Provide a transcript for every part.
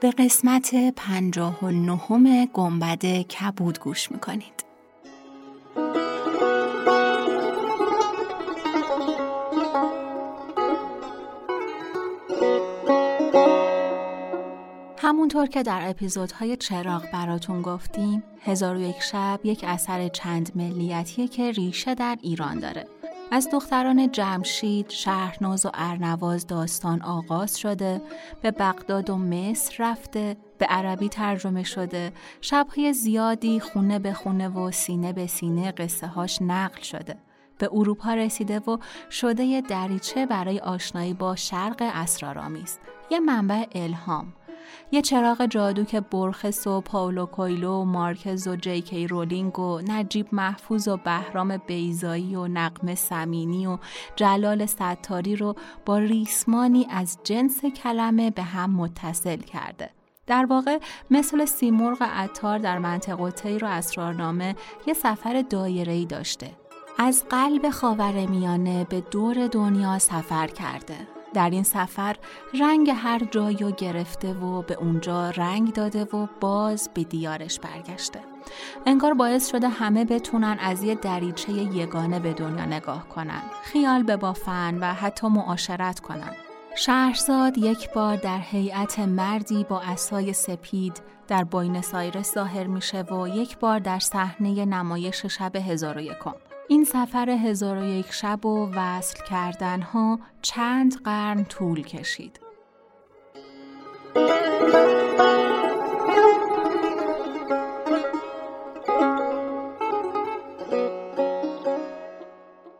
به قسمت 59 گنبد کبود گوش میکنید. همونطور که در اپیزودهای چراغ براتون گفتیم، 1001 شب یک اثر چند ملیتیه که ریشه در ایران داره. از دختران جمشید، شهرناز و ارنواز داستان آغاز شده، به بغداد و مصر رفته، به عربی ترجمه شده، شبهای زیادی خونه به خونه و سینه به سینه قصه هاش نقل شده، به اروپا رسیده و شده دریچه برای آشنایی با شرق اسرارآمیز، یه منبع الهام، یه چراغ جادو که بورخس و پاولو کویلو و مارکز و جی کی رولینگ و نجیب محفوظ و بهرام بیزایی و نغمه سمینی و جلال ستاری رو با ریسمانی از جنس کلمه به هم متصل کرده. در واقع مثل سیمرغ عطار در منطقه تیر و اسرارنامه یه سفر دایره‌ای داشته. از قلب خاورمیانه به دور دنیا سفر کرده. در این سفر رنگ هر جایو گرفته و به اونجا رنگ داده و باز به دیارش برگشته. انگار باعث شده همه بتونن از یه دریچه یگانه به دنیا نگاه کنن، خیال ببافن و حتی معاشرت کنن. شهرزاد یک بار در هیئت مردی با عصای سپید در باین سایرس ظاهر میشه و یک بار در صحنه نمایش شب 1001. این سفر 1001 شب و وصل کردن ها چند قرن طول کشید.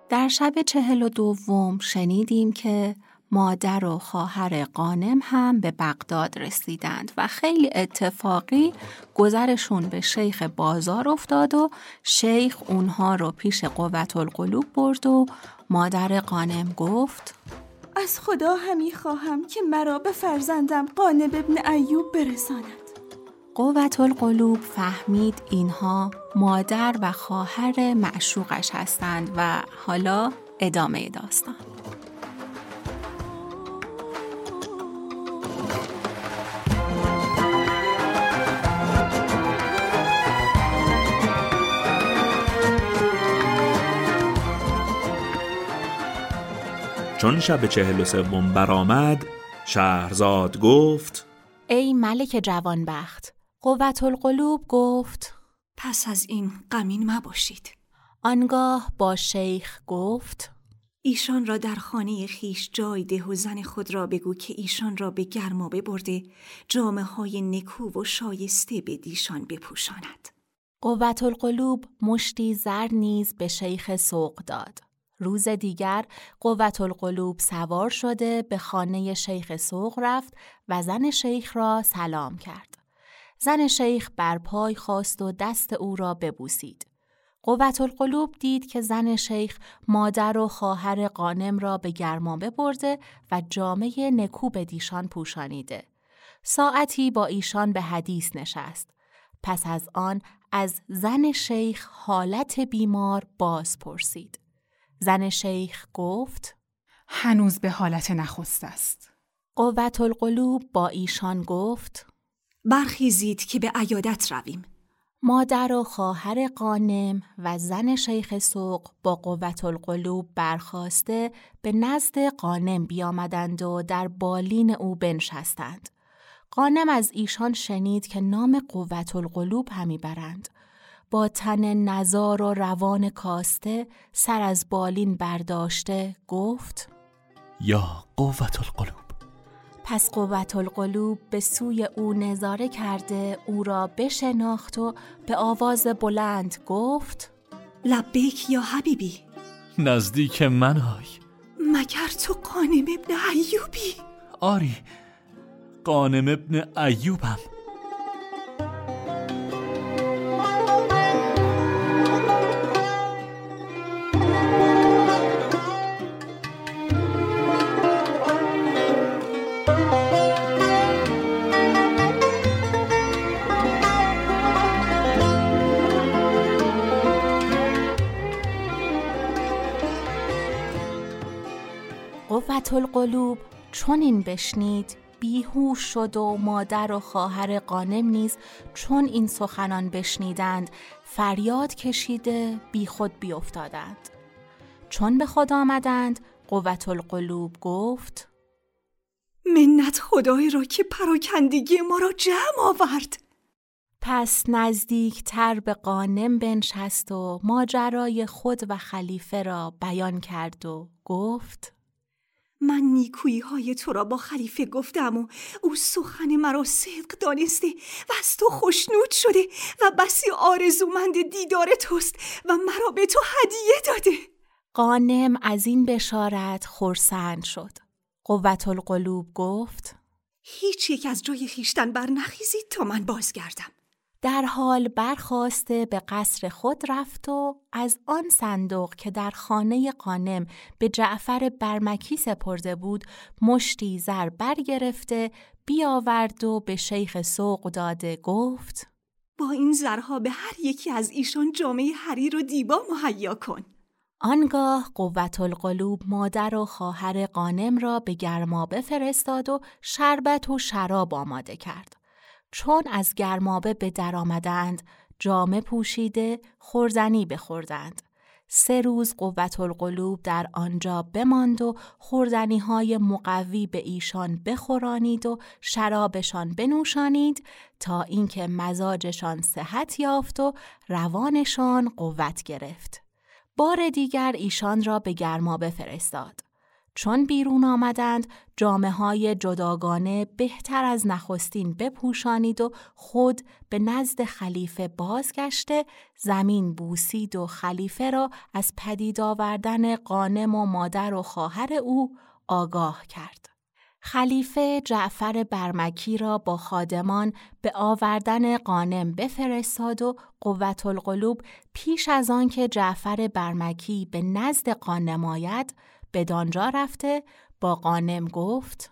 در شب 42 شنیدیم که مادر و خواهر غانم هم به بغداد رسیدند و خیلی اتفاقی گذرشون به شیخ بازار افتاد و شیخ اونها رو پیش قوت القلوب برد و مادر غانم گفت: از خدا همی خواهم که مرا به فرزندم غانم ابن ایوب برساند. قوت القلوب فهمید اینها مادر و خواهر معشوقش هستند و حالا ادامه داستان. چون شب 43 برآمد، شهرزاد گفت: ای ملک جوانبخت، قوت القلوب گفت: پس از این غمین مباشید. آنگاه با شیخ گفت: ایشان را در خانه خیش جای ده و زن خود را بگو که ایشان را به گرما ببرده، جامه های نکو و شایسته به دیشان بپوشاند. قوت القلوب مشتی زر نیز به شیخ سوق داد. روز دیگر قوت القلوب سوار شده به خانه شیخ سوق رفت و زن شیخ را سلام کرد. زن شیخ بر پای خاست و دست او را ببوسید. قوت القلوب دید که زن شیخ مادر و خواهر غانم را به گرمابه برده و جامه نکو به دیشان پوشانیده. ساعتی با ایشان به حدیث نشست. پس از آن از زن شیخ حالت بیمار باز پرسید. زن شیخ گفت: هنوز به حالت نخست است. قوت القلوب با ایشان گفت: برخیزید که به عیادت رویم. مادر و خواهر غانم و زن شیخ سوق با قوت القلوب برخاسته به نزد غانم بیامدند و در بالین او بنشستند. غانم از ایشان شنید که نام قوت القلوب همی برند. با تن نزار و روان کاسته، سر از بالین برداشته گفت: یا قوت القلوب. پس قوت القلوب به سوی او نظاره کرده او را بشناخت و به آواز بلند گفت: لبیک یا حبیبی. نزدیک من آی. مگر تو غانم ابن ایوبی؟ آری، غانم ابن ایوبم. قوت القلوب چون این بشنید بیهوش شد و مادر و خواهر غانم نیز چون این سخنان بشنیدند فریاد کشیده بی خود بی افتادند. چون به خود آمدند قوت القلوب گفت منت خدای را که پراکندگی ما را جمع آورد. پس نزدیک تر به غانم بنشست و ماجرای خود و خلیفه را بیان کرد و گفت من نیکویی های تو را با خلیفه گفتم و او سخن مرا صدق دانسته و از تو خوشنود شده و بسی آرزومند دیدار توست و مرا به تو هدیه داده. غانم از این بشارت خرسند شد. قوت القلوب گفت هیچ یک از جای خیشتن بر نخیزید تا من بازگردم. در حال برخاسته به قصر خود رفت و از آن صندوق که در خانه غانم به جعفر برمکی سپرده بود مشتی زر برگرفته بیاورد و به شیخ سوق داده گفت با این زرها به هر یکی از ایشان جامعه حریر و دیبا مهیا کن. آنگاه قوت القلوب مادر و خواهر غانم را به گرمابه فرستاد و شربت و شراب آماده کرد. چون از گرمابه به در آمدند، جامه پوشیده خوردنی بخوردند. 3 روز قوت القلوب در آنجا بماند و خوردنی های مقوی به ایشان بخورانید و شرابشان بنوشانید تا اینکه مزاجشان صحت یافت و روانشان قوت گرفت. بار دیگر ایشان را به گرمابه فرستاد. چون بیرون آمدند، جامه‌های جداگانه بهتر از نخستین بپوشانید و خود به نزد خلیفه بازگشته زمین بوسید و خلیفه را از پدید آوردن غانم و مادر و خواهر او آگاه کرد. خلیفه جعفر برمکی را با خادمان به آوردن غانم بفرستاد و قوت القلوب پیش از آن که جعفر برمکی به نزد غانم آید، به دانجا رفته با غانم گفت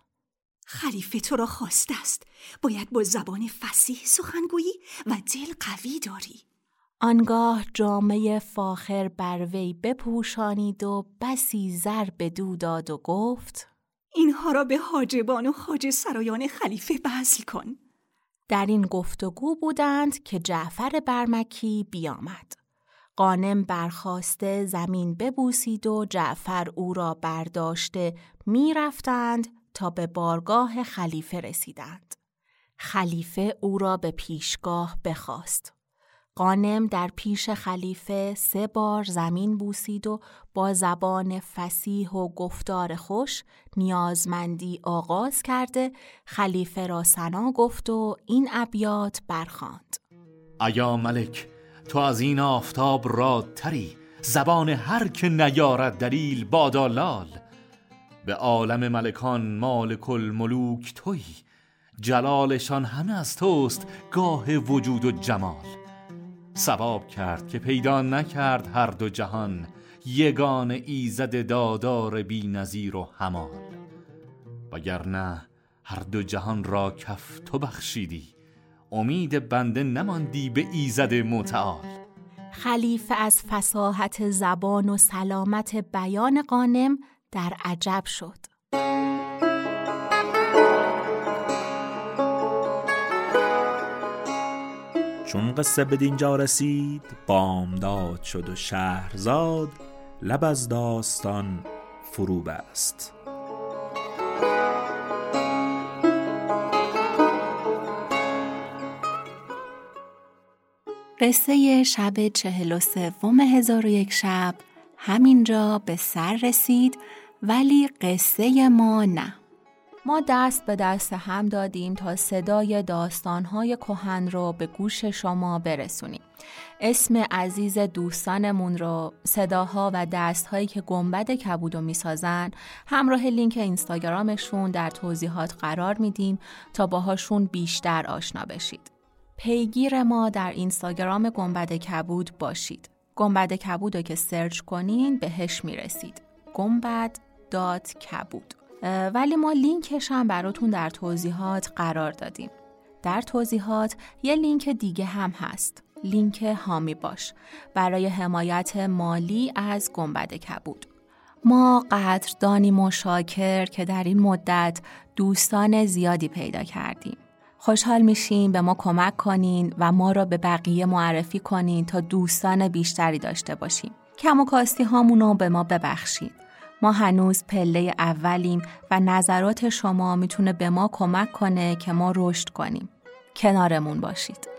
خلیفه تو را خواسته است، باید با زبان فصیح سخنگویی و دل قوی داری. آنگاه جامه فاخر بروی بپوشانید و بسی زر بدو داد و گفت اینها را به حاجبان و خواجه سرایان خلیفه بذل کن. در این گفتگو بودند که جعفر برمکی بیامد. غانم برخاسته زمین ببوسید و جعفر او را برداشته می رفتند تا به بارگاه خلیفه رسیدند. خلیفه او را به پیشگاه بخواست. غانم در پیش خلیفه 3 بار زمین بوسید و با زبان فصیح و گفتار خوش نیازمندی آغاز کرده خلیفه را ثنا گفت و این ابیات برخواند ایا ملک تو از این آفتاب رادتری، زبان هر که نیارد دلیل بادالال. به عالم ملکان مالک الملوک توی، جلالشان همه از توست گاه وجود و جمال. ثواب کرد که پیدا نکرد هر دو جهان، یگان ایزد دادار بی نظیر و همال. وگرنه هر دو جهان را کف تو بخشیدی، امید بنده نماندی به ایزد متعال. خلیفه از فصاحت زبان و سلامت بیان غانم در عجب شد. چون قصه به دینجا رسید بامداد شد و شهرزاد لب از داستان فرو بست. قصه شب 43 هزار و یک شب همینجا به سر رسید، ولی قصه ما نه. ما دست به دست هم دادیم تا صدای داستان‌های کهن رو به گوش شما برسونیم. اسم عزیز دوستانمون رو، صداها و دست‌هایی که گنبد کبود رو می‌سازن، همراه لینک اینستاگرامشون در توضیحات قرار میدیم تا باهاشون بیشتر آشنا بشید. پیگیر ما در اینستاگرام گنبد کبود باشید. گنبد کبود رو که سرچ کنین بهش میرسید. گنبد.کبود. ولی ما لینکش هم براتون در توضیحات قرار دادیم. در توضیحات یه لینک دیگه هم هست. لینک حامی باش برای حمایت مالی از گنبد کبود. ما قدردانیم و شاکر که در این مدت دوستان زیادی پیدا کردیم. خوشحال میشیم به ما کمک کنین و ما را به بقیه معرفی کنین تا دوستان بیشتری داشته باشیم. کم و کاستی هامونو به ما ببخشید. ما هنوز پله اولیم و نظرات شما میتونه به ما کمک کنه که ما رشد کنیم. کنارمون باشید.